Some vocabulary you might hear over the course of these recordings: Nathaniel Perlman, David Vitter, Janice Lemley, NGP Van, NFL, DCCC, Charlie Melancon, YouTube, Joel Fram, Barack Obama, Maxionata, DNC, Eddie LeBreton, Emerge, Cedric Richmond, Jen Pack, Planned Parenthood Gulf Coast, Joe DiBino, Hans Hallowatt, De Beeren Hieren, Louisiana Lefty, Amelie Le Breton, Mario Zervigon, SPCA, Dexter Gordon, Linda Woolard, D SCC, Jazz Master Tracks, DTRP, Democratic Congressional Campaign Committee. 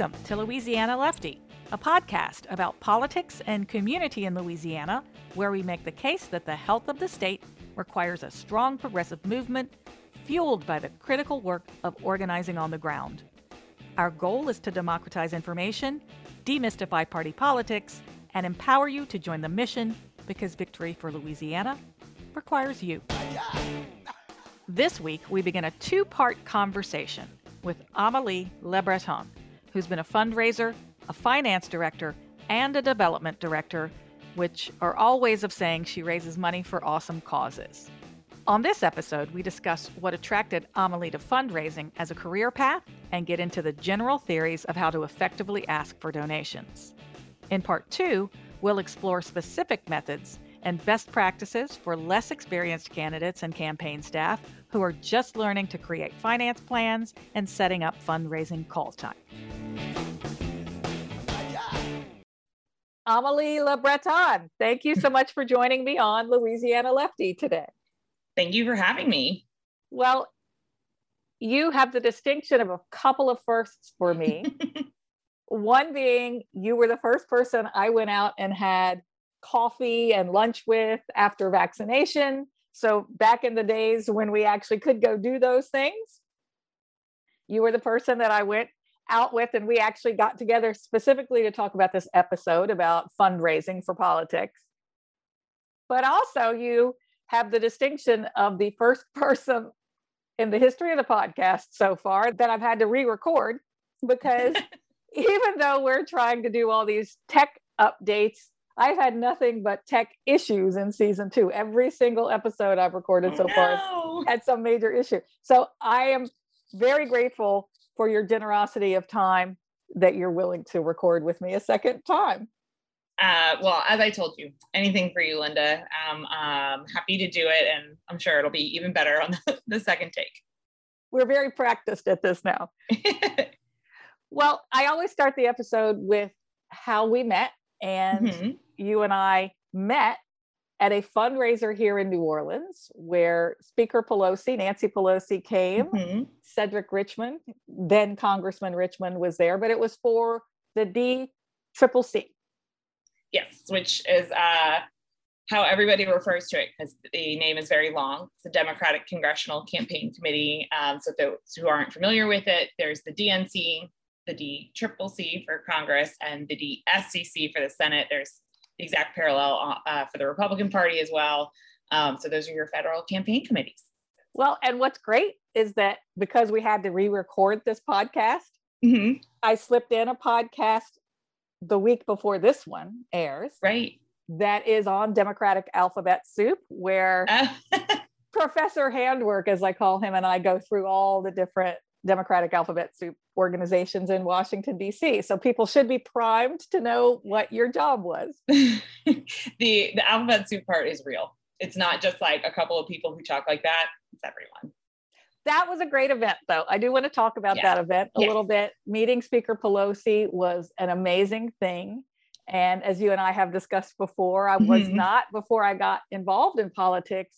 Welcome to Louisiana Lefty, a podcast about politics and community in Louisiana, where we make the case that the health of the state requires a strong progressive movement fueled by the critical work of organizing on the ground. Our goal is to democratize information, demystify party politics, and empower you to join the mission because victory for Louisiana requires you. This week, we begin a two-part conversation with Amelie Le Breton, who's been a fundraiser, a finance director, and a development director, which are all ways of saying she raises money for awesome causes. On this episode, we discuss what attracted Amelie to fundraising as a career path and get into the general theories of how to effectively ask for donations. In part two, we'll explore specific methods and best practices for less experienced candidates and campaign staff who are just learning to create finance plans and setting up fundraising call time. Amelie Le Breton, thank you so much for joining me on Louisiana Lefty today. Thank you for having me. Well, you have the distinction of a couple of firsts for me. One being you were the first person I went out and had coffee and lunch with after vaccination. So back in the days when we actually could go do those things, you were the person that I went out with, and we actually got together specifically to talk about this episode about fundraising for politics. But also you have the distinction of the first person in the history of the podcast so far that I've had to re-record because even though we're trying to do all these tech updates, I've had nothing but tech issues in season two. Every single episode I've recorded far had some major issue. So I am very grateful for your generosity of time that you're willing to record with me a second time. Well, as I told you, anything for you, Linda. I'm happy to do it, and I'm sure it'll be even better on the second take. We're very practiced at this now. Well, I always start the episode with how we met. And you and I met at a fundraiser here in New Orleans where Speaker Pelosi, Nancy Pelosi came, Cedric Richmond, then Congressman Richmond was there, but it was for the D SCC. Yes, which is how everybody refers to it because the name is very long. It's the Democratic Congressional Campaign Committee. So those who aren't familiar with it, there's the DNC, the D SCC for Congress, and the D SCC for the Senate. There's the exact parallel for the Republican Party as well. So those are your federal campaign committees. Well, and what's great is that because we had to re-record this podcast, I slipped in a podcast the week before this one airs. Right. That is on Democratic Alphabet Soup, where Professor Handwork, as I call him, and I go through all the different Democratic Alphabet Soup organizations in Washington, D.C. So people should be primed to know what your job was. The Alphabet Soup part is real. It's not just like a couple of people who talk like that. It's everyone. That was a great event, though. I do want to talk about that event a little bit. Meeting Speaker Pelosi was an amazing thing. And as you and I have discussed before, I was not, before I got involved in politics,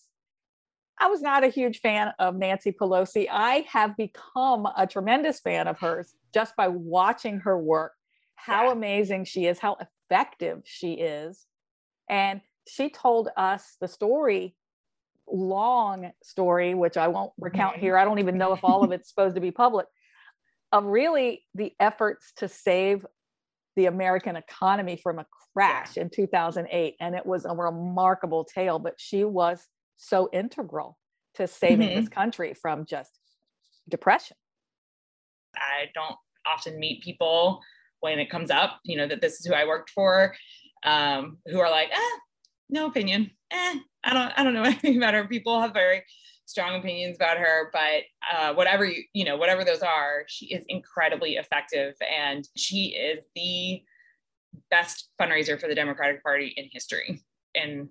I was not a huge fan of Nancy Pelosi. I have become a tremendous fan of hers just by watching her work, how amazing she is, how effective she is. And she told us the story, long story, which I won't recount here. I don't even know if all of it's supposed to be public, of really the efforts to save the American economy from a crash in 2008. And it was a remarkable tale, but she was so integral to saving this country from just depression. I don't often meet people when it comes up, you know, that this is who I worked for, who are like, no opinion. I don't know anything about her. People have very strong opinions about her, but whatever, you know, whatever those are, she is incredibly effective. And she is the best fundraiser for the Democratic Party in history. And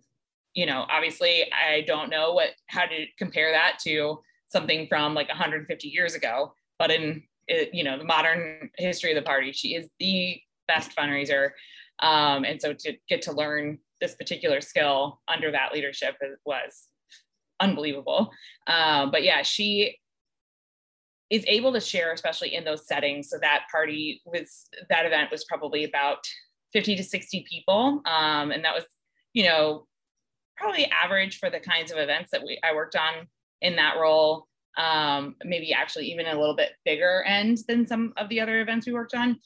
you know, obviously, I don't know how to compare that to something from like 150 years ago, but in, you know, the modern history of the party, she is the best fundraiser. And so to get to learn this particular skill under that leadership was unbelievable. But yeah, she is able to share, especially in those settings. So that party was, that event was probably about 50 to 60 people. And that was, you know, probably average for the kinds of events that I worked on in that role. Maybe actually even a little bit bigger end than some of the other events we worked on.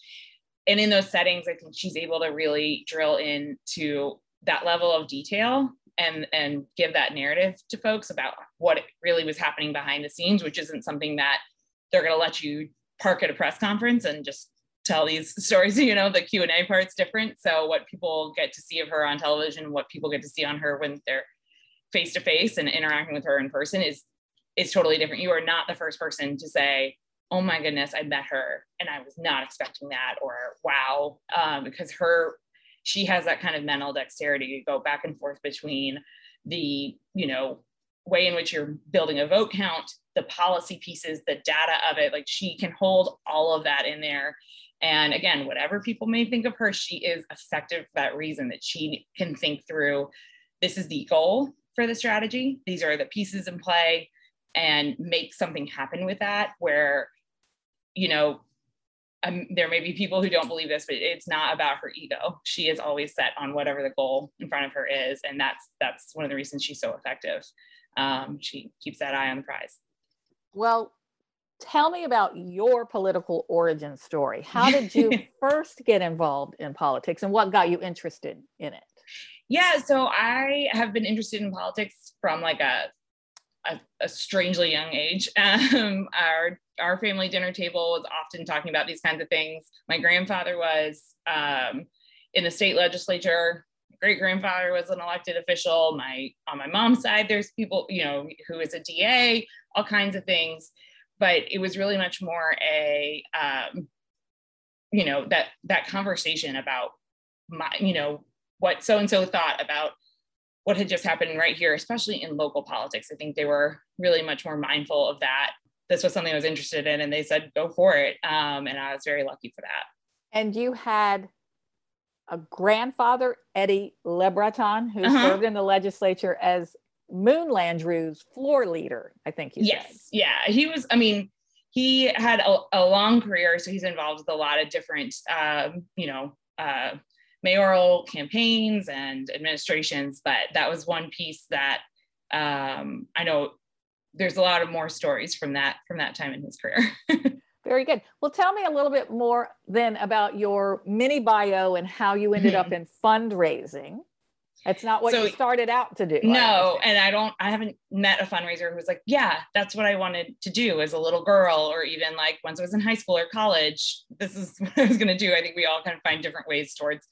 And in those settings, I think she's able to really drill into that level of detail and give that narrative to folks about what really was happening behind the scenes, which isn't something that they're going to let you park at a press conference and just tell these stories. You know, the Q&A part's different. So what people get to see of her on television, what people get to see on her when they're face-to-face and interacting with her in person is totally different. You are not the first person to say, oh my goodness, I met her and I was not expecting that, or wow, because she has that kind of mental dexterity to go back and forth between the, you know, way in which you're building a vote count, the policy pieces, the data of it. Like, she can hold all of that in there. And again, whatever people may think of her, she is effective for that reason, that she can think through, this is the goal for the strategy, these are the pieces in play, and make something happen with that, where, you know, there may be people who don't believe this, but it's not about her ego. She is always set on whatever the goal in front of her is. And that's one of the reasons she's so effective. She keeps that eye on the prize. Well, tell me about your political origin story. How did you first get involved in politics, and what got you interested in it? Yeah, so I have been interested in politics from like a strangely young age. Our family dinner table was often talking about these kinds of things. My grandfather was in the state legislature. Great grandfather was an elected official. On my mom's side, there's people, you know, who is a DA, all kinds of things. But it was really much more a, you know, that conversation about you know, what so-and-so thought about what had just happened right here, especially in local politics. I think they were really much more mindful of that. This was something I was interested in, and they said, go for it. And I was very lucky for that. And you had a grandfather, Eddie LeBreton, who served in the legislature as Moon Landrieu's floor leader, I think you said. Yes, yeah. He was, I mean, he had a long career, so he's involved with a lot of different, you know, mayoral campaigns and administrations, but that was one piece that I know there's a lot of more stories from that time in his career. Very good. Well, tell me a little bit more then about your mini bio and how you ended up in fundraising. That's not what you started out to do. No, and I haven't met a fundraiser who was like, yeah, that's what I wanted to do as a little girl, or even like once I was in high school or college, this is what I was going to do. I think we all kind of find different ways towards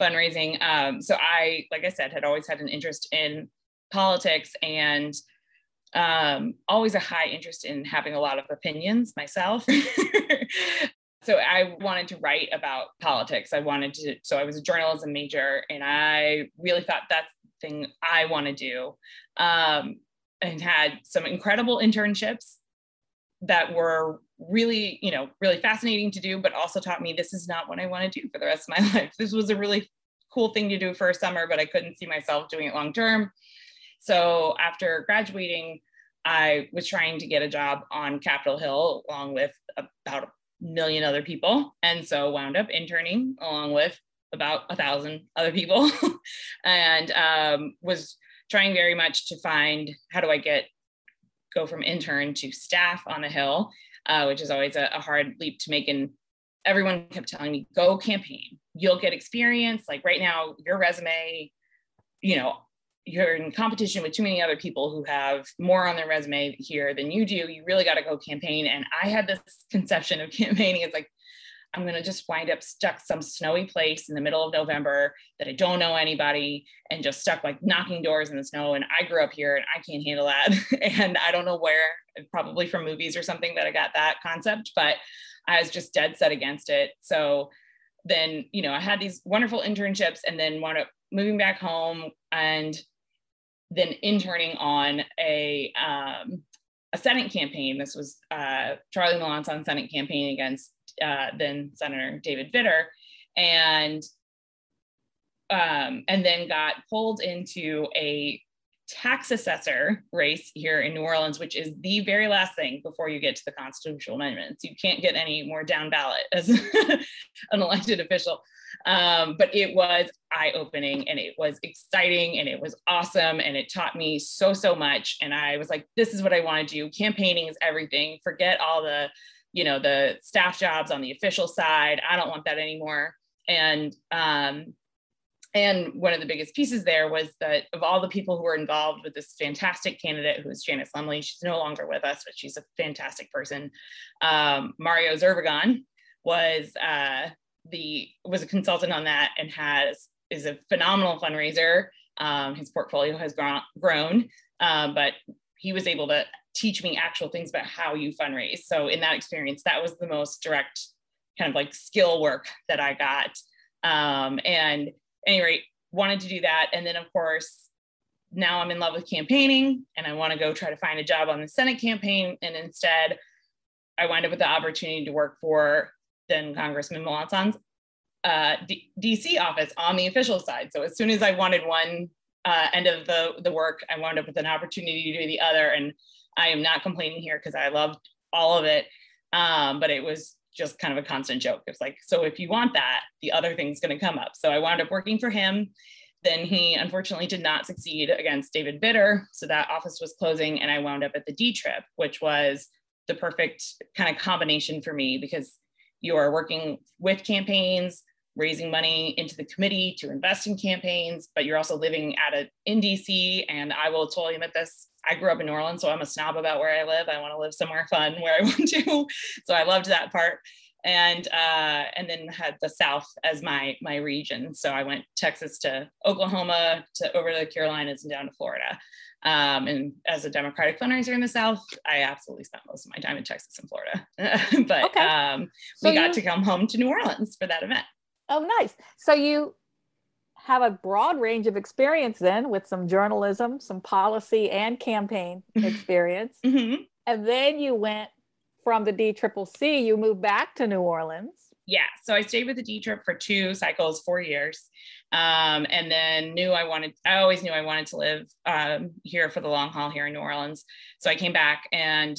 fundraising. So I, like I said, had always had an interest in politics, and always a high interest in having a lot of opinions myself. So I wanted to write about politics. So I was a journalism major, and I really thought that's the thing I want to do. And had some incredible internships that were really, you know, really fascinating to do, but also taught me this is not what I want to do for the rest of my life. This was a really cool thing to do for a summer, but I couldn't see myself doing it long-term. So after graduating, I was trying to get a job on Capitol Hill along with about a million other people, and so wound up interning along with about 1,000 other people, and was trying very much to find, how do I go from intern to staff on the Hill, which is always a hard leap to make. And everyone kept telling me, go campaign, you'll get experience, like right now your resume, you know, you're in competition with too many other people who have more on their resume here than you do. You really got to go campaign. And I had this conception of campaigning. It's like, I'm going to just wind up stuck some snowy place in the middle of November that I don't know anybody, and just stuck like knocking doors in the snow. And I grew up here and I can't handle that. And I don't know where, probably from movies or something, that I got that concept, but I was just dead set against it. So then, you know, I had these wonderful internships, and then wound up moving back home and then interning on a Senate campaign. This was Charlie Melancon Senate campaign against then Senator David Vitter, and then got pulled into a tax assessor race here in New Orleans, which is the very last thing before you get to the constitutional amendments. You can't get any more down ballot as an elected official. But it was eye-opening, and it was exciting, and it was awesome, and it taught me so, so much. And I was like, this is what I want to do. Campaigning is everything. Forget all the, you know, the staff jobs on the official side. I don't want that anymore. And one of the biggest pieces there was that of all the people who were involved with this fantastic candidate, who is Janice Lemley, she's no longer with us, but she's a fantastic person. Mario Zervigon was a consultant on that and is a phenomenal fundraiser. His portfolio has grown, but he was able to teach me actual things about how you fundraise. So in that experience, that was the most direct kind of like skill work that I got. And anyway, wanted to do that. And then of course, now I'm in love with campaigning and I want to go try to find a job on the Senate campaign. And instead I wind up with the opportunity to work for then Congressman Melancon's DC office on the official side. So as soon as I wanted one end of the work, I wound up with an opportunity to do the other. And I am not complaining here because I loved all of it, but it was just kind of a constant joke. It's like, so if you want that, the other thing's going to come up. So I wound up working for him. Then he unfortunately did not succeed against David Vitter. So that office was closing and I wound up at the D Trip, which was the perfect kind of combination for me because you are working with campaigns, raising money into the committee to invest in campaigns, but you're also living in DC. And I will totally admit this, I grew up in New Orleans, so I'm a snob about where I live. I want to live somewhere fun where I want to. So I loved that part. And then had the South as my region. So I went Texas to Oklahoma, to over to the Carolinas and down to Florida. And as a Democratic fundraiser in the South, I absolutely spent most of my time in Texas and Florida. But okay. We got to come home to New Orleans for that event. Oh, nice. So you have a broad range of experience then with some journalism, some policy and campaign experience. Mm-hmm. And then you went from the DCCC, you moved back to New Orleans. Yeah. So I stayed with the DTRP for 2 cycles, 4 years. And then I always knew I wanted to live here for the long haul here in New Orleans. So I came back and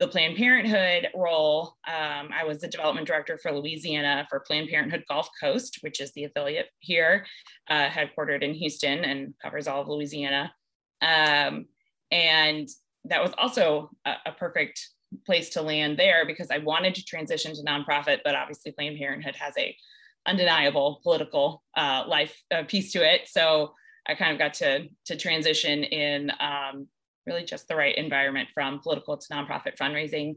the Planned Parenthood role, I was the development director for Louisiana for Planned Parenthood Gulf Coast, which is the affiliate here, headquartered in Houston and covers all of Louisiana. And that was also a perfect place to land there because I wanted to transition to nonprofit, but obviously Planned Parenthood has a undeniable political life piece to it. So I kind of got to transition in really just the right environment from political to nonprofit fundraising.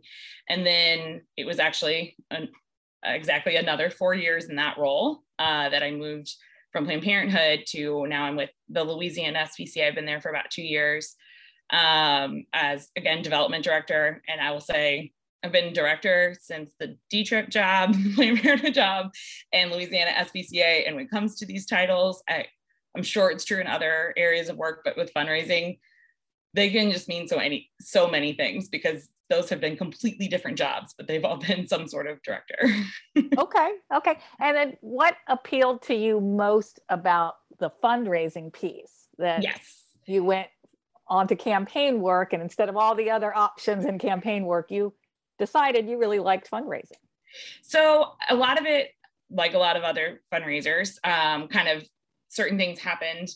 And then it was actually exactly another 4 years in that role that I moved from Planned Parenthood to now I'm with the Louisiana SPCA. I've been there for about 2 years as again, development director. And I will say I've been director since the DTRP job, Planned Parenthood job and Louisiana SPCA. And when it comes to these titles, I'm sure it's true in other areas of work, but with fundraising, they can just mean so many things because those have been completely different jobs, but they've all been some sort of director. Okay. Okay. And then what appealed to you most about the fundraising piece that you went onto campaign work and instead of all the other options in campaign work, you decided you really liked fundraising? So a lot of it, like a lot of other fundraisers, kind of certain things happened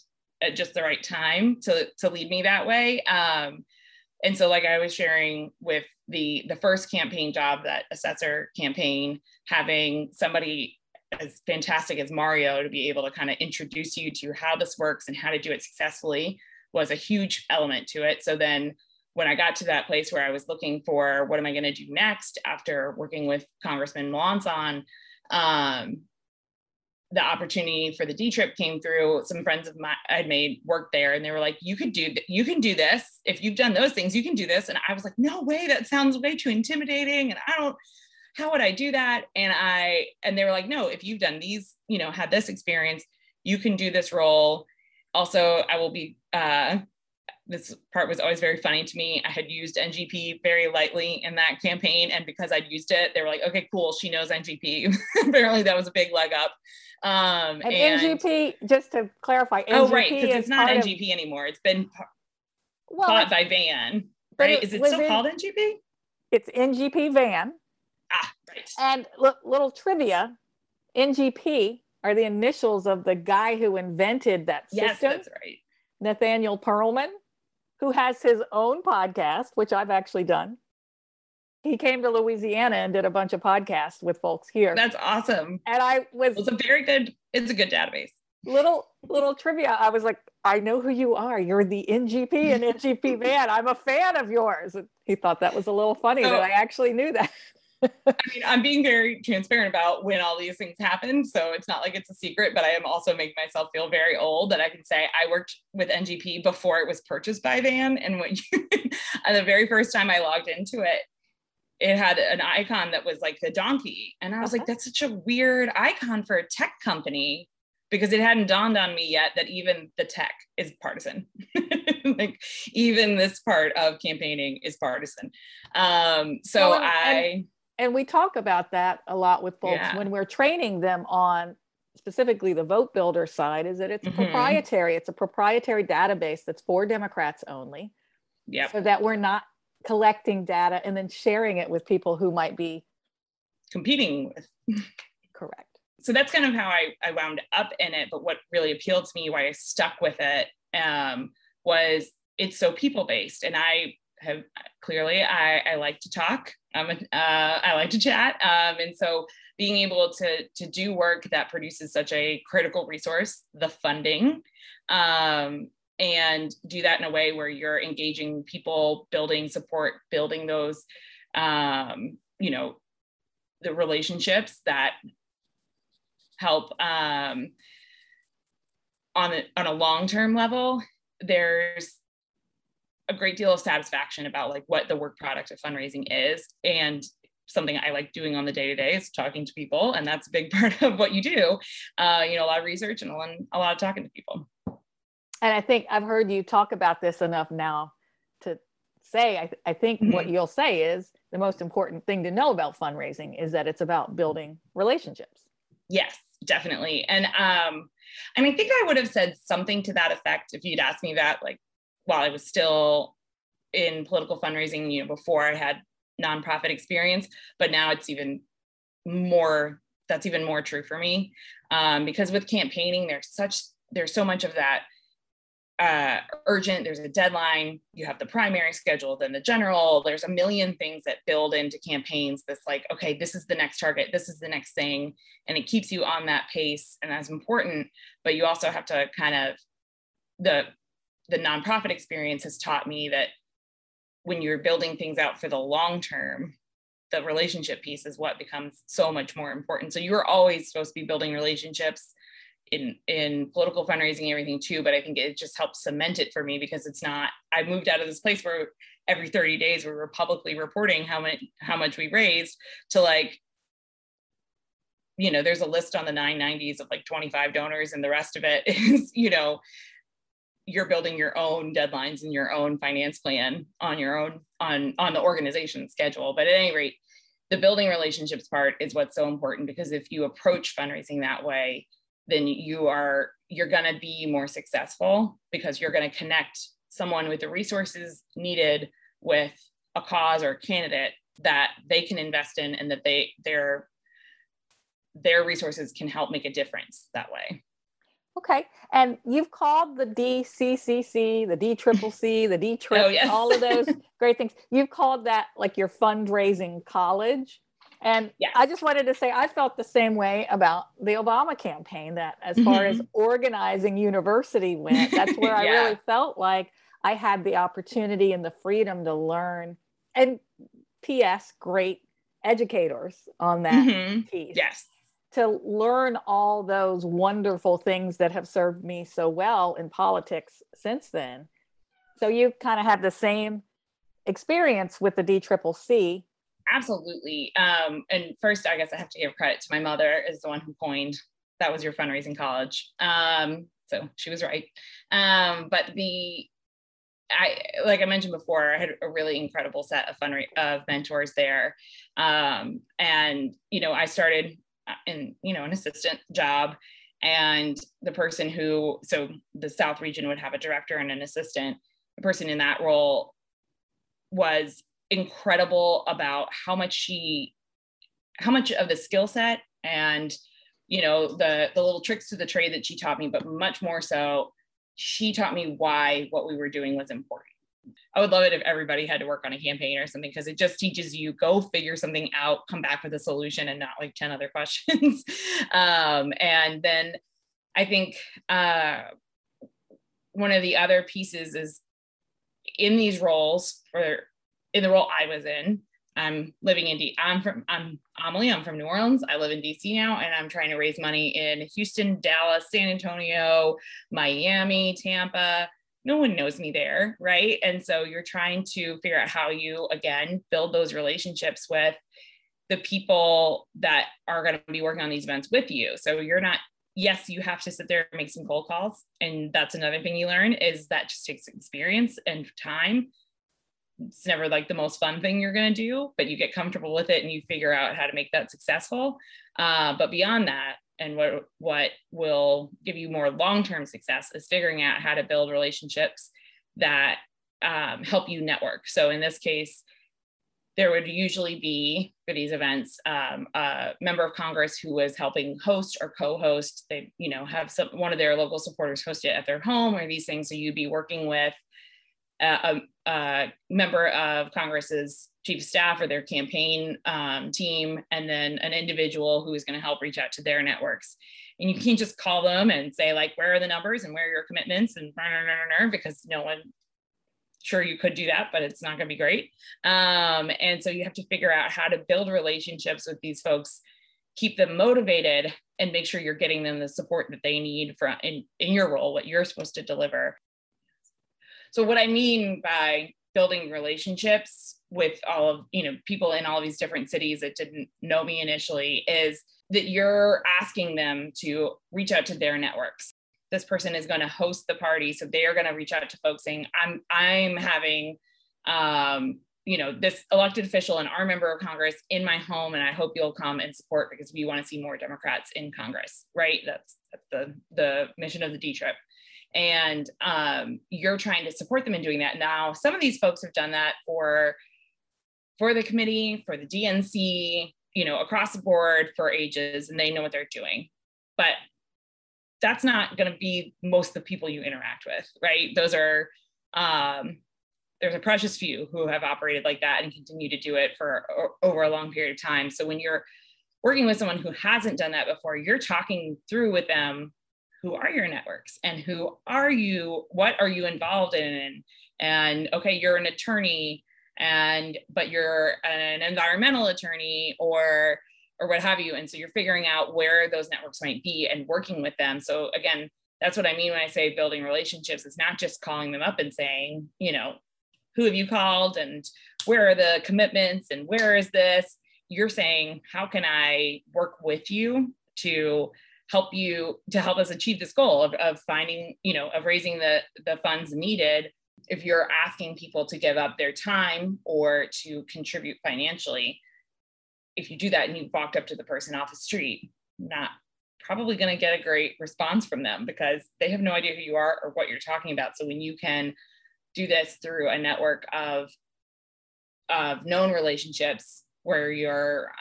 at just the right time to lead me that way. And so like I was sharing with the first campaign job, that assessor campaign, having somebody as fantastic as Mario to be able to kind of introduce you to how this works and how to do it successfully was a huge element to it. So then when I got to that place where I was looking for what am I going to do next after working with Congressman Melancon, the opportunity for the DTRP came through. Some friends of mine I'd made work there and they were like, you can do this. If you've done those things, you can do this. And I was like, no way, that sounds way too intimidating. And how would I do that? And they were like, no, if you've done these, had this experience, you can do this role. Also, I will be, this part was always very funny to me. I had used NGP very lightly in that campaign. And because I'd used it, they were like, okay, cool. She knows NGP. Apparently that was a big leg up. And NGP, just to clarify, NGP, because it's not NGP anymore. It's been bought by Van, right? Is it still called NGP? It's NGP Van. Ah, right. And little trivia, NGP are the initials of the guy who invented that system. Yes, that's right. Nathaniel Perlman, who has his own podcast, which I've actually done. He came to Louisiana and did a bunch of podcasts with folks here. That's awesome. And I was... It's a very good... It's a good database. Little trivia. I was like, I know who you are. You're the NGP and NGP Van. I'm a fan of yours. And he thought that was a little funny that I actually knew that. I mean, I'm being very transparent about when all these things happened. So it's not like it's a secret, but I am also making myself feel very old that I can say I worked with NGP before it was purchased by Van. And when the very first time I logged into it, it had an icon that was like the donkey. And I was like, that's such a weird icon for a tech company, because it hadn't dawned on me yet that even the tech is partisan. Like even this part of campaigning is partisan. And we talk about that a lot with folks when we're training them on specifically the vote builder side, is that it's proprietary. It's a proprietary database that's for Democrats only. Yep. So that we're not collecting data and then sharing it with people who might be competing with. Correct. So that's kind of how I wound up in it. But what really appealed to me, why I stuck with it, was it's so people-based. And I have clearly, I like to talk. I like to chat. And so being able to do work that produces such a critical resource, the funding, and do that in a way where you're engaging people, building support, building those, the relationships that help on a long-term level. There's a great deal of satisfaction about like what the work product of fundraising is, and something I like doing on the day-to-day is talking to people, and that's a big part of what you do. A lot of research and a lot of talking to people. And I think I've heard you talk about this enough now to say, I think what you'll say is the most important thing to know about fundraising is that it's about building relationships. Yes, definitely. And I think I would have said something to that effect if you'd asked me that, like while I was still in political fundraising, before I had nonprofit experience, but now that's even more true for me. Because with campaigning, there's so much of that urgent, there's a deadline, you have the primary schedule, then the general, there's a million things that build into campaigns. That's like, okay, this is the next target, this is the next thing. And it keeps you on that pace, and that's important. But you also have to kind of, the nonprofit experience has taught me that when you're building things out for the long term, the relationship piece is what becomes so much more important. So you're always supposed to be building relationships in political fundraising and everything too, but I think it just helped cement it for me, because I moved out of this place where every 30 days we were publicly reporting how much we raised to like, there's a list on the 990s of like 25 donors, and the rest of it is, you're building your own deadlines and your own finance plan on your own, on the organization schedule. But at any rate, the building relationships part is what's so important, because if you approach fundraising that way, then you're going to be more successful, because you're going to connect someone with the resources needed with a cause or a candidate that they can invest in, and that their resources can help make a difference that way. Okay. And you've called the DCCC, the DCCC, the D-Trip, all of those great things. You've called that like your fundraising college. And I just wanted to say, I felt the same way about the Obama campaign, that as far as organizing university went, that's where I really felt like I had the opportunity and the freedom to learn. And P.S., great educators on that piece. Yes. To learn all those wonderful things that have served me so well in politics since then. So you kind of had the same experience with the DCCC. Absolutely. And first, I guess I have to give credit to my mother, is the one who coined, that was your fundraising college. So she was right. Like I mentioned before, I had a really incredible set of mentors there. I started in, an assistant job, and the person so the South region would have a director and an assistant. person in that role was incredible about how much she, how much of the skill set and, you know, the little tricks to the trade that she taught me, but much more so, she taught me why what we were doing was important. I would love it if everybody had to work on a campaign or something, because it just teaches you, go figure something out, come back with a solution and not like 10 other questions. And then I think one of the other pieces is in these roles, or in the role I was in, I'm living in D. I'm Amelie. I'm from New Orleans. I live in DC now, and I'm trying to raise money in Houston, Dallas, San Antonio, Miami, Tampa. No one knows me there, right? And so you're trying to figure out how you, again, build those relationships with the people that are going to be working on these events with you. So you're not, yes, you have to sit there and make some cold calls. And that's another thing you learn, is that just takes experience and time. It's never like the most fun thing you're going to do, but you get comfortable with it and you figure out how to make that successful. But beyond that, and what will give you more long-term success is figuring out how to build relationships that help you network. So in this case, there would usually be for these events a member of Congress who was helping host or co-host. They, you know, have some, one of their local supporters host it at their home or these things. So you'd be working with a member of Congress's chief of staff or their campaign team, and then an individual who is going to help reach out to their networks. And you can't just call them and say, like, where are the numbers and where are your commitments, and because no one, sure, you could do that, but it's not going to be great. And so you have to figure out how to build relationships with these folks, keep them motivated, and make sure you're getting them the support that they need for, in your role, what you're supposed to deliver. So what I mean by building relationships with all of, you know, people in all of these different cities that didn't know me initially, is that you're asking them to reach out to their networks. This person is going to host the party, so they are going to reach out to folks saying, I'm having, you know, this elected official and our member of Congress in my home, and I hope you'll come and support, because we want to see more Democrats in Congress, right? That's the mission of the D trip. And you're trying to support them in doing that. Now, some of these folks have done that for the committee, for the DNC, you know, across the board for ages, and they know what they're doing. But that's not going to be most of the people you interact with, right? Those are, there's a precious few who have operated like that and continue to do it for over a long period of time. So when you're working with someone who hasn't done that before, you're talking through with them, who are your networks and who are you, what are you involved in? And okay, you're an attorney, and, but you're an environmental attorney or what have you. And so you're figuring out where those networks might be and working with them. So again, that's what I mean when I say building relationships. It's not just calling them up and saying, you know, who have you called and where are the commitments and where is this? You're saying, how can I work with you to help us achieve this goal of finding, you know, of raising the funds needed. If you're asking people to give up their time or to contribute financially, if you do that and you walked up to the person off the street, not probably going to get a great response from them, because they have no idea who you are or what you're talking about. So when you can do this through a network of known relationships, where you're,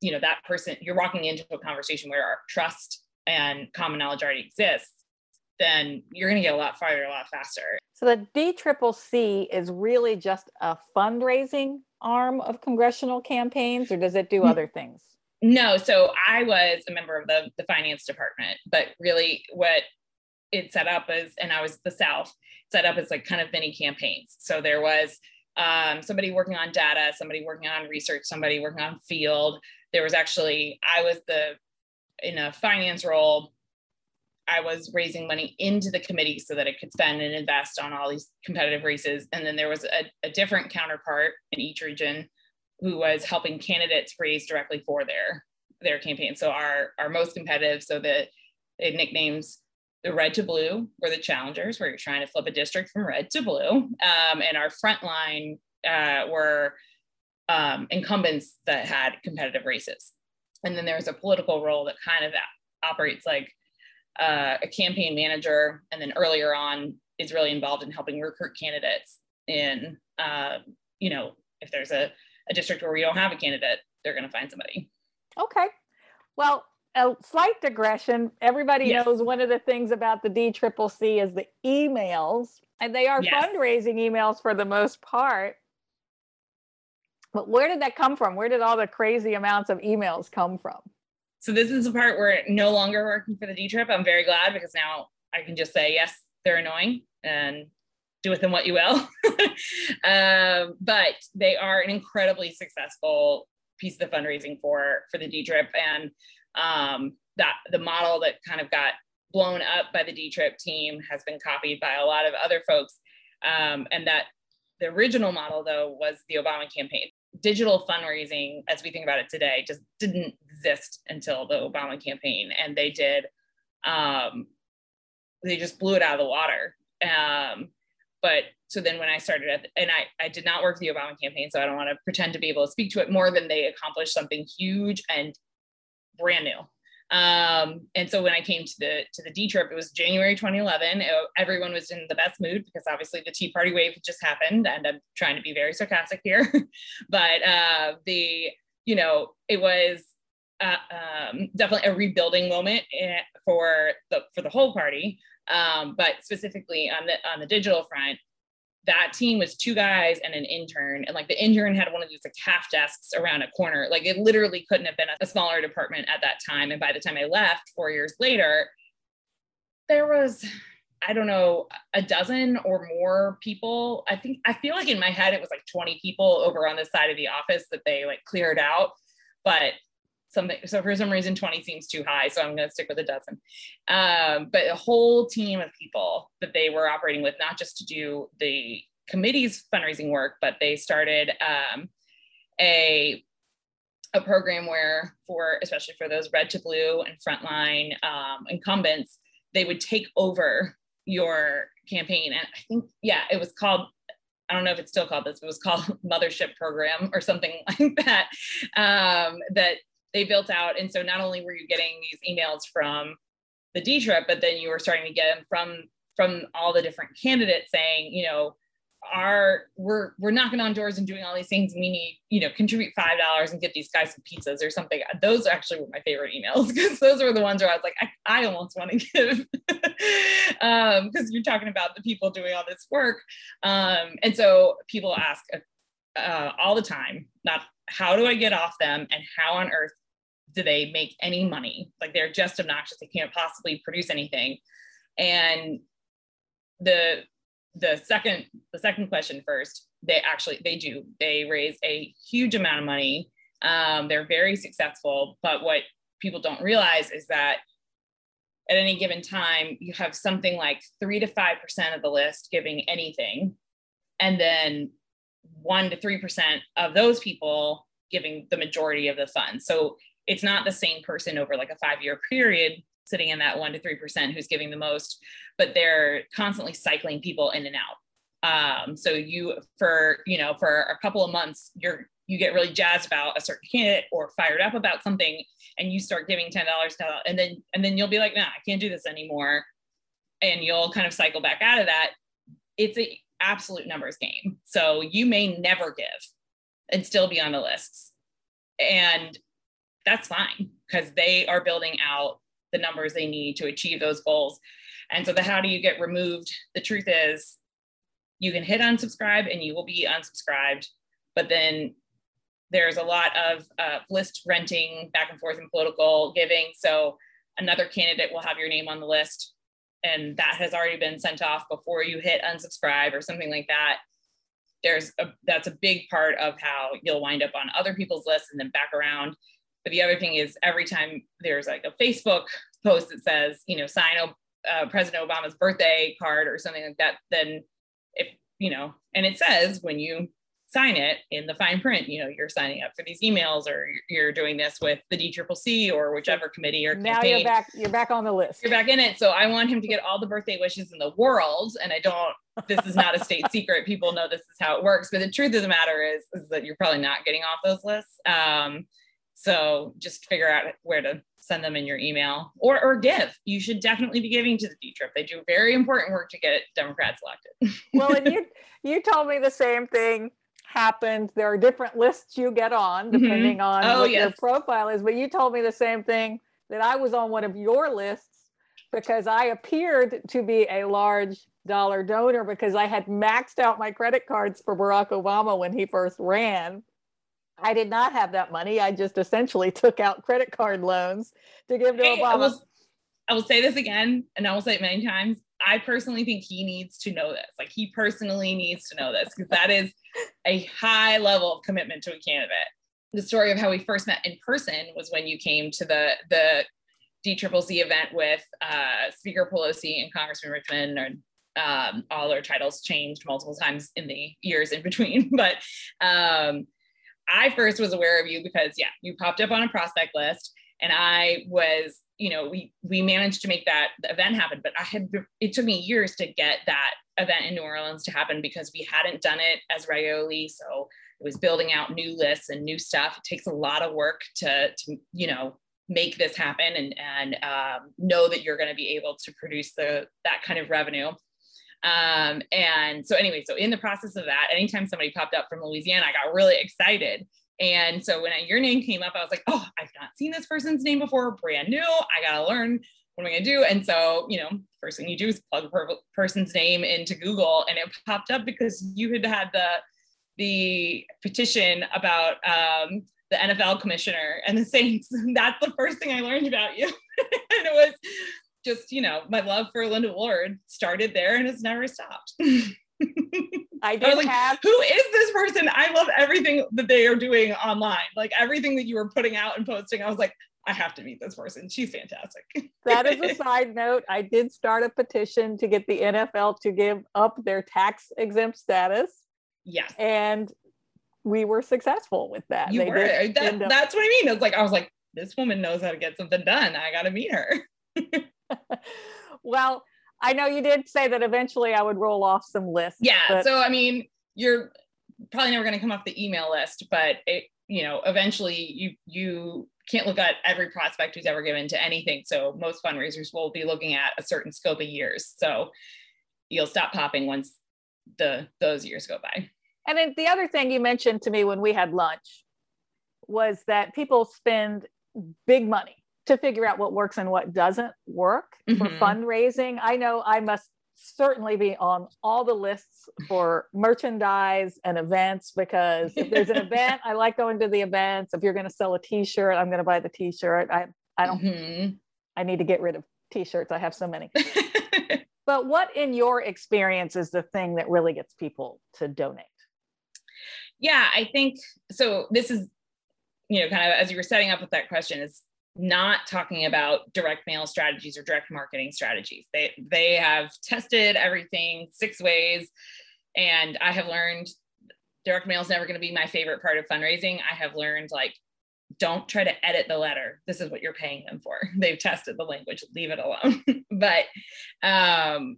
you know, that person, you're walking into a conversation where our trust and common knowledge already exists, then you're going to get a lot farther, a lot faster. So the DCCC is really just a fundraising arm of congressional campaigns, or does it do other things? No, so I was a member of the finance department, but really what it set up is, and I was the South, set up as like kind of mini campaigns. So there was somebody working on data, somebody working on research, somebody working on field. There was actually, I was in a finance role, I was raising money into the committee so that it could spend and invest on all these competitive races. And then there was a different counterpart in each region who was helping candidates raise directly for their campaign. So our most competitive, so that it nicknames the red to blue, were the challengers, where you're trying to flip a district from red to blue. And our frontline were incumbents that had competitive races. And then there's a political role that kind of operates like a campaign manager. And then earlier on, is really involved in helping recruit candidates in, you know, if there's a district where we don't have a candidate, they're going to find somebody. Okay. Well, a slight digression. Everybody knows one of the things about the DCCC is the emails, and they are fundraising emails for the most part. But where did that come from? Where did all the crazy amounts of emails come from? So this is the part where no longer working for the D-Trip. I'm very glad, because now I can just say, yes, they're annoying and do with them what you will. But they are an incredibly successful piece of the fundraising for the D-Trip. And that the model that kind of got blown up by the D-Trip team has been copied by a lot of other folks. And that the original model, though, was the Obama campaign. Digital fundraising, as we think about it today, just didn't exist until the Obama campaign, and they did, they just blew it out of the water. But so then when I started at, and I did not work the Obama campaign, so I don't want to pretend to be able to speak to it more than they accomplished something huge and brand new. And so when I came to the D-Trip, it was January 2011. Everyone was in the best mood because obviously the Tea Party wave just happened, and I'm trying to be very sarcastic here, but it was definitely a rebuilding moment for the whole party, but specifically on the digital front. That team was two guys and an intern. And like the intern had one of these like half desks around a corner. Like it literally couldn't have been a smaller department at that time. And by the time I left 4 years later, there was, I don't know, a dozen or more people. I feel like in my head, it was like 20 people over on the side of the office that they like cleared out. But so for some reason, 20 seems too high. So I'm going to stick with a dozen. But a whole team of people that they were operating with, not just to do the committee's fundraising work, but they started a program where especially for those red to blue and frontline incumbents, they would take over your campaign. And I think, it was called, I don't know if it's still called this, but it was called Mothership Program or something like that, that they built out. And so not only were you getting these emails from the D-Trip, but then you were starting to get them from all the different candidates saying, you know, we're knocking on doors and doing all these things. We need, you know, contribute $5 and get these guys some pizzas or something. Those actually were my favorite emails, because those were the ones where I was like, I almost want to give, because you're talking about the people doing all this work. And so people ask all the time, not how do I get off them and how on earth do they make any money? Like they're just obnoxious. They can't possibly produce anything. And the second question first, they raise a huge amount of money. They're very successful, but what people don't realize is that at any given time, you have something like 3 to 5% of the list giving anything. And then 1 to 3% of those people giving the majority of the funds. So it's not the same person over like a 5-year period sitting in that 1 to 3% who's giving the most, but they're constantly cycling people in and out. So for a couple of months, you get really jazzed about a certain candidate or fired up about something, and you start giving $10, and then you'll be like, nah, I can't do this anymore. And you'll kind of cycle back out of that. It's a absolute numbers game. So you may never give and still be on the lists. And that's fine, because they are building out the numbers they need to achieve those goals. And so how do you get removed? The truth is you can hit unsubscribe and you will be unsubscribed, but then there's a lot of list renting back and forth and political giving. So another candidate will have your name on the list, and that has already been sent off before you hit unsubscribe or something like that. That's a big part of how you'll wind up on other people's lists and then back around. But the other thing is, every time there's like a Facebook post that says, you know, sign President Obama's birthday card or something like that, then if, you know, and it says when you sign it in the fine print, you know, you're signing up for these emails, or you're doing this with the DCCC or whichever committee or campaign. Now you're back on the list. You're back in it. So I want him to get all the birthday wishes in the world. And this is not a state secret. People know this is how it works. But the truth of the matter is that you're probably not getting off those lists. So just figure out where to send them in your email, or give. You should definitely be giving to the D-TRIP. They do very important work to get Democrats elected. Well, and you told me the same thing happened. There are different lists you get on depending on what your profile is. But you told me the same thing, that I was on one of your lists because I appeared to be a large dollar donor because I had maxed out my credit cards for Barack Obama when he first ran. I did not have that money. I just essentially took out credit card loans to give to Obama. I will say this again, and I will say it many times. I personally think he needs to know this. Like, he personally needs to know this, because that is a high level of commitment to a candidate. The story of how we first met in person was when you came to the DCCC event with Speaker Pelosi and Congressman Richmond, and all their titles changed multiple times in the years in between. But I first was aware of you because, yeah, you popped up on a prospect list, and I was, you know, we managed to make that event happen, but it took me years to get that event in New Orleans to happen because we hadn't done it as regularly. So it was building out new lists and new stuff. It takes a lot of work to you know, make this happen and know that you're going to be able to produce that kind of revenue. And so anyway, so in the process of that, anytime somebody popped up from Louisiana, I got really excited. And so when your name came up, I was like, oh, I've not seen this person's name before, brand new. I got to learn, what am I going to do? And so, you know, first thing you do is plug a person's name into Google, and it popped up because you had the petition about, the NFL commissioner and the Saints. That's the first thing I learned about you. And it was just, you know, my love for Linda Woolard started there and has never stopped. I was like, who is this person? I love everything that they are doing online. Like, everything that you were putting out and posting, I was like, I have to meet this person. She's fantastic. That is a side note. I did start a petition to get the NFL to give up their tax exempt status. Yes. And we were successful with that. That's what I mean. It's like, I was like, this woman knows how to get something done. I got to meet her. Well, I know you did say that eventually I would roll off some lists. Yeah. So, I mean, you're probably never going to come off the email list, but it, you know, eventually you can't look at every prospect who's ever given to anything. So most fundraisers will be looking at a certain scope of years. So you'll stop popping once those years go by. And then the other thing you mentioned to me when we had lunch was that people spend big money to figure out what works and what doesn't work for fundraising. I know I must certainly be on all the lists for merchandise and events, because if there's an event, I like going to the events. If you're going to sell a t-shirt, I'm going to buy the t-shirt. I need to get rid of t-shirts. I have so many. But what in your experience is the thing that really gets people to donate? Yeah, I think, so this is, you know, kind of as you were setting up with that question, is not talking about direct mail strategies or direct marketing strategies. They have tested everything 6 ways. And I have learned direct mail is never going to be my favorite part of fundraising. I have learned, like, don't try to edit the letter. This is what you're paying them for. They've tested the language, leave it alone. But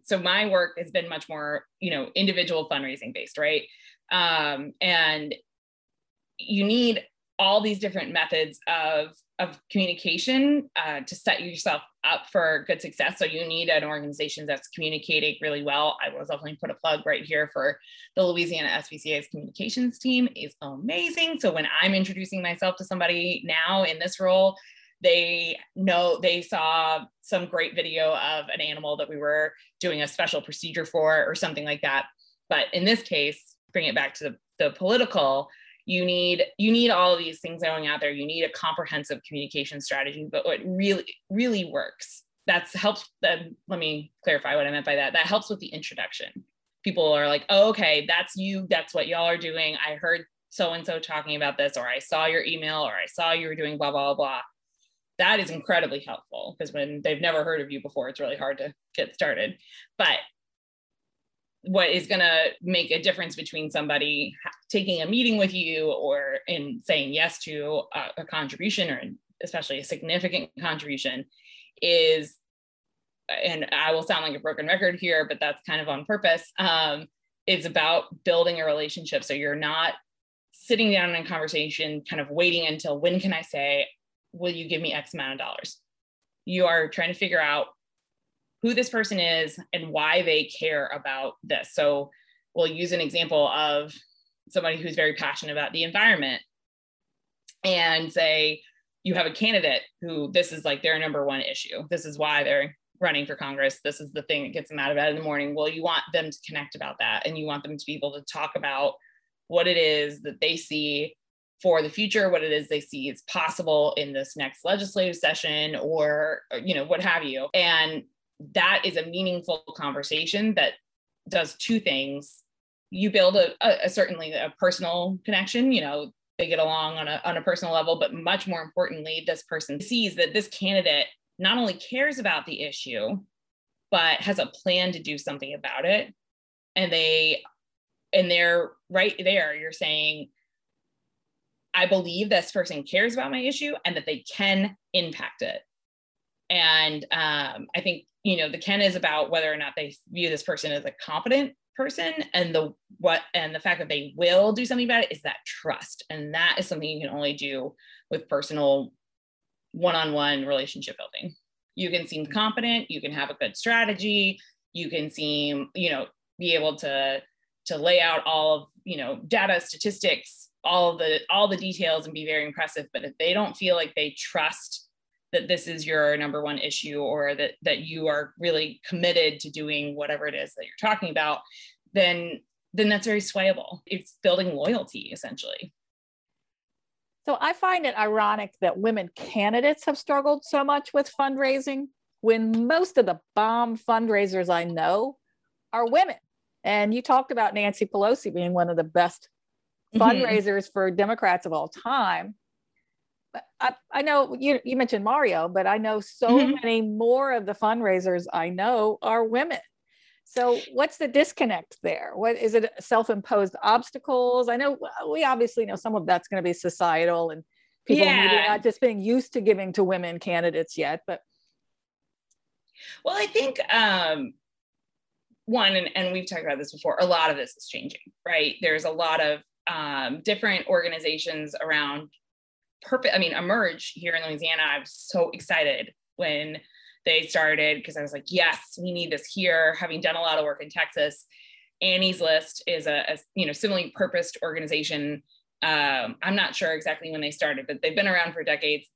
so my work has been much more, you know, individual fundraising based, right? And you need all these different methods of communication to set yourself up for good success. So you need an organization that's communicating really well. I will definitely put a plug right here for the Louisiana SPCA's communications team. It's amazing. So when I'm introducing myself to somebody now in this role, they know, they saw some great video of an animal that we were doing a special procedure for or something like that. But in this case, bring it back to the political, you need all of these things going out there. You need a comprehensive communication strategy, but what really, really works, that's helps them. Let me clarify what I meant by that. That helps with the introduction. People are like, oh, okay, that's you. That's what y'all are doing. I heard so-and-so talking about this, or I saw your email, or I saw you were doing blah, blah, blah. That is incredibly helpful, because when they've never heard of you before, it's really hard to get started. But what is going to make a difference between somebody taking a meeting with you or in saying yes to a contribution, or especially a significant contribution, is, and I will sound like a broken record here, but that's kind of on purpose, it's about building a relationship. So you're not sitting down in a conversation, kind of waiting until when can I say, will you give me X amount of dollars? You are trying to figure out who this person is and why they care about this. So we'll use an example of somebody who's very passionate about the environment and say, you have a candidate who this is like their number one issue. This is why they're running for Congress. This is the thing that gets them out of bed in the morning. Well, you want them to connect about that, and you want them to be able to talk about what it is that they see for the future, what it is they see is possible in this next legislative session, or, you know, what have you. And that is a meaningful conversation that does two things. You build certainly a personal connection, you know, they get along on a personal level, but much more importantly, this person sees that this candidate not only cares about the issue, but has a plan to do something about it. And they're right there, you're saying, I believe this person cares about my issue and that they can impact it. And I think, you know, the can is about whether or not they view this person as a competent person, and the fact that they will do something about it is that trust. And that is something you can only do with personal one-on-one relationship building. You can seem competent, you can have a good strategy, you can seem, you know, be able to lay out all of, you know, data, statistics, all the details and be very impressive. But if they don't feel like they trust that this is your number one issue, or that you are really committed to doing whatever it is that you're talking about, then that's very swayable. It's building loyalty, essentially. So I find it ironic that women candidates have struggled so much with fundraising when most of the bomb fundraisers I know are women. And you talked about Nancy Pelosi being one of the best fundraisers for Democrats of all time. But I know you mentioned Mario, but I know so many more of the fundraisers I know are women. So what's the disconnect there? What is it? Self-imposed obstacles? I know we obviously know some of that's going to be societal and people maybe not just being used to giving to women candidates yet. But well, I think one, and we've talked about this before, a lot of this is changing, right? There's a lot of different organizations around. I mean, Emerge here in Louisiana, I was so excited when they started, because I was like, yes, we need this here, having done a lot of work in Texas. Annie's List is a you know, similarly purposed organization. I'm not sure exactly when they started, but they've been around for decades.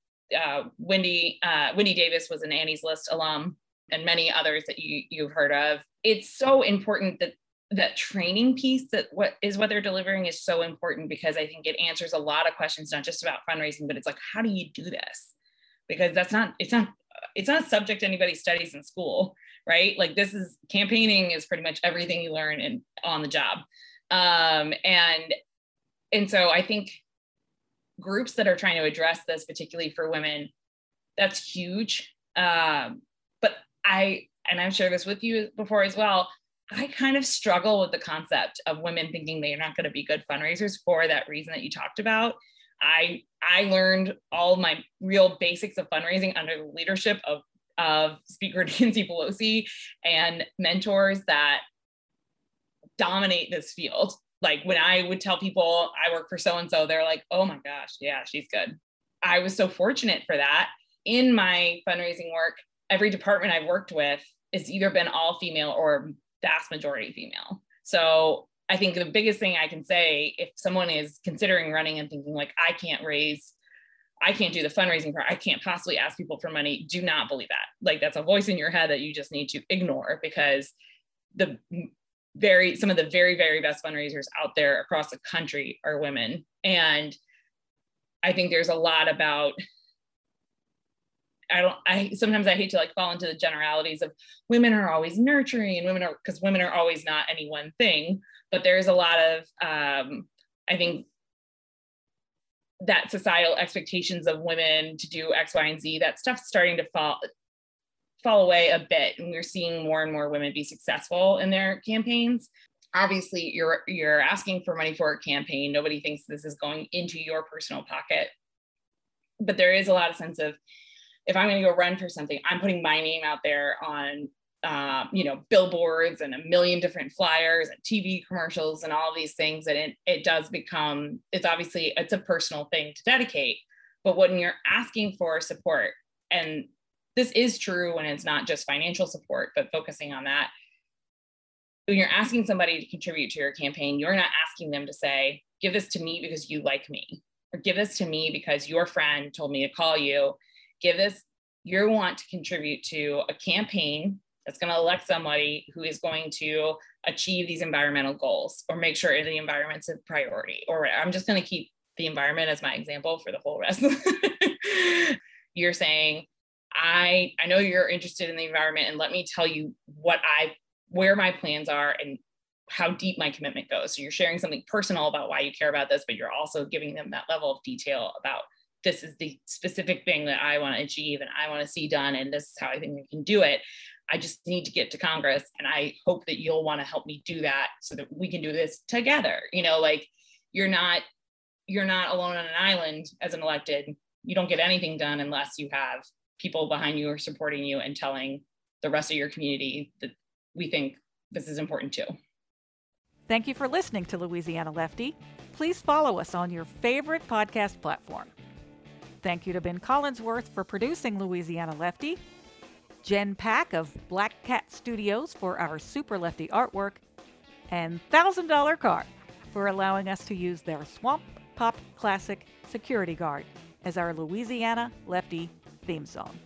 Wendy Davis was an Annie's List alum, and many others that you've heard of. It's so important that training piece, what they're delivering is so important, because I think it answers a lot of questions, not just about fundraising, but it's like, how do you do this? Because it's not a subject anybody studies in school, right? Like campaigning is pretty much everything you learn on the job. And so I think groups that are trying to address this, particularly for women, that's huge. But I've shared this with you before as well, I kind of struggle with the concept of women thinking they are not going to be good fundraisers for that reason that you talked about. I learned all my real basics of fundraising under the leadership of Speaker Nancy Pelosi and mentors that dominate this field. Like when I would tell people I work for so-and-so, they're like, oh my gosh, yeah, she's good. I was so fortunate for that. In my fundraising work, every department I've worked with has either been all female or vast majority female. So I think the biggest thing I can say, if someone is considering running and thinking like, I can't do the fundraising part, I can't possibly ask people for money, do not believe that. Like that's a voice in your head that you just need to ignore, because some of the very, very best fundraisers out there across the country are women. And I think there's a lot about, sometimes I hate to like fall into the generalities of women are always nurturing and because women are always not any one thing, but there's a lot of, I think that societal expectations of women to do X, Y, and Z, that stuff's starting to fall away a bit. And we're seeing more and more women be successful in their campaigns. Obviously you're asking for money for a campaign. Nobody thinks this is going into your personal pocket, but there is a lot of sense of, if I'm going to go run for something, I'm putting my name out there on billboards and a million different flyers and TV commercials and all these things. And it does become, it's a personal thing to dedicate, but when you're asking for support, and this is true when it's not just financial support, but focusing on that, when you're asking somebody to contribute to your campaign, you're not asking them to say, give this to me because you like me, or give this to me because your friend told me to call you. Give this, you want to contribute to a campaign that's going to elect somebody who is going to achieve these environmental goals or make sure the environment's a priority, or I'm just going to keep the environment as my example for the whole rest. You're saying, I know you're interested in the environment, and let me tell you where my plans are and how deep my commitment goes. So you're sharing something personal about why you care about this, but you're also giving them that level of detail about, this is the specific thing that I want to achieve and I want to see done, and this is how I think we can do it. I just need to get to Congress, and I hope that you'll want to help me do that so that we can do this together. You know, like, you're not alone on an island as an elected. You don't get anything done unless you have people behind you who are supporting you and telling the rest of your community that we think this is important too. Thank you for listening to Louisiana Lefty. Please follow us on your favorite podcast platform. Thank you to Ben Collinsworth for producing Louisiana Lefty, Jen Pack of Black Cat Studios for our Super Lefty artwork, and $1,000 Car for allowing us to use their Swamp Pop Classic Security Guard as our Louisiana Lefty theme song.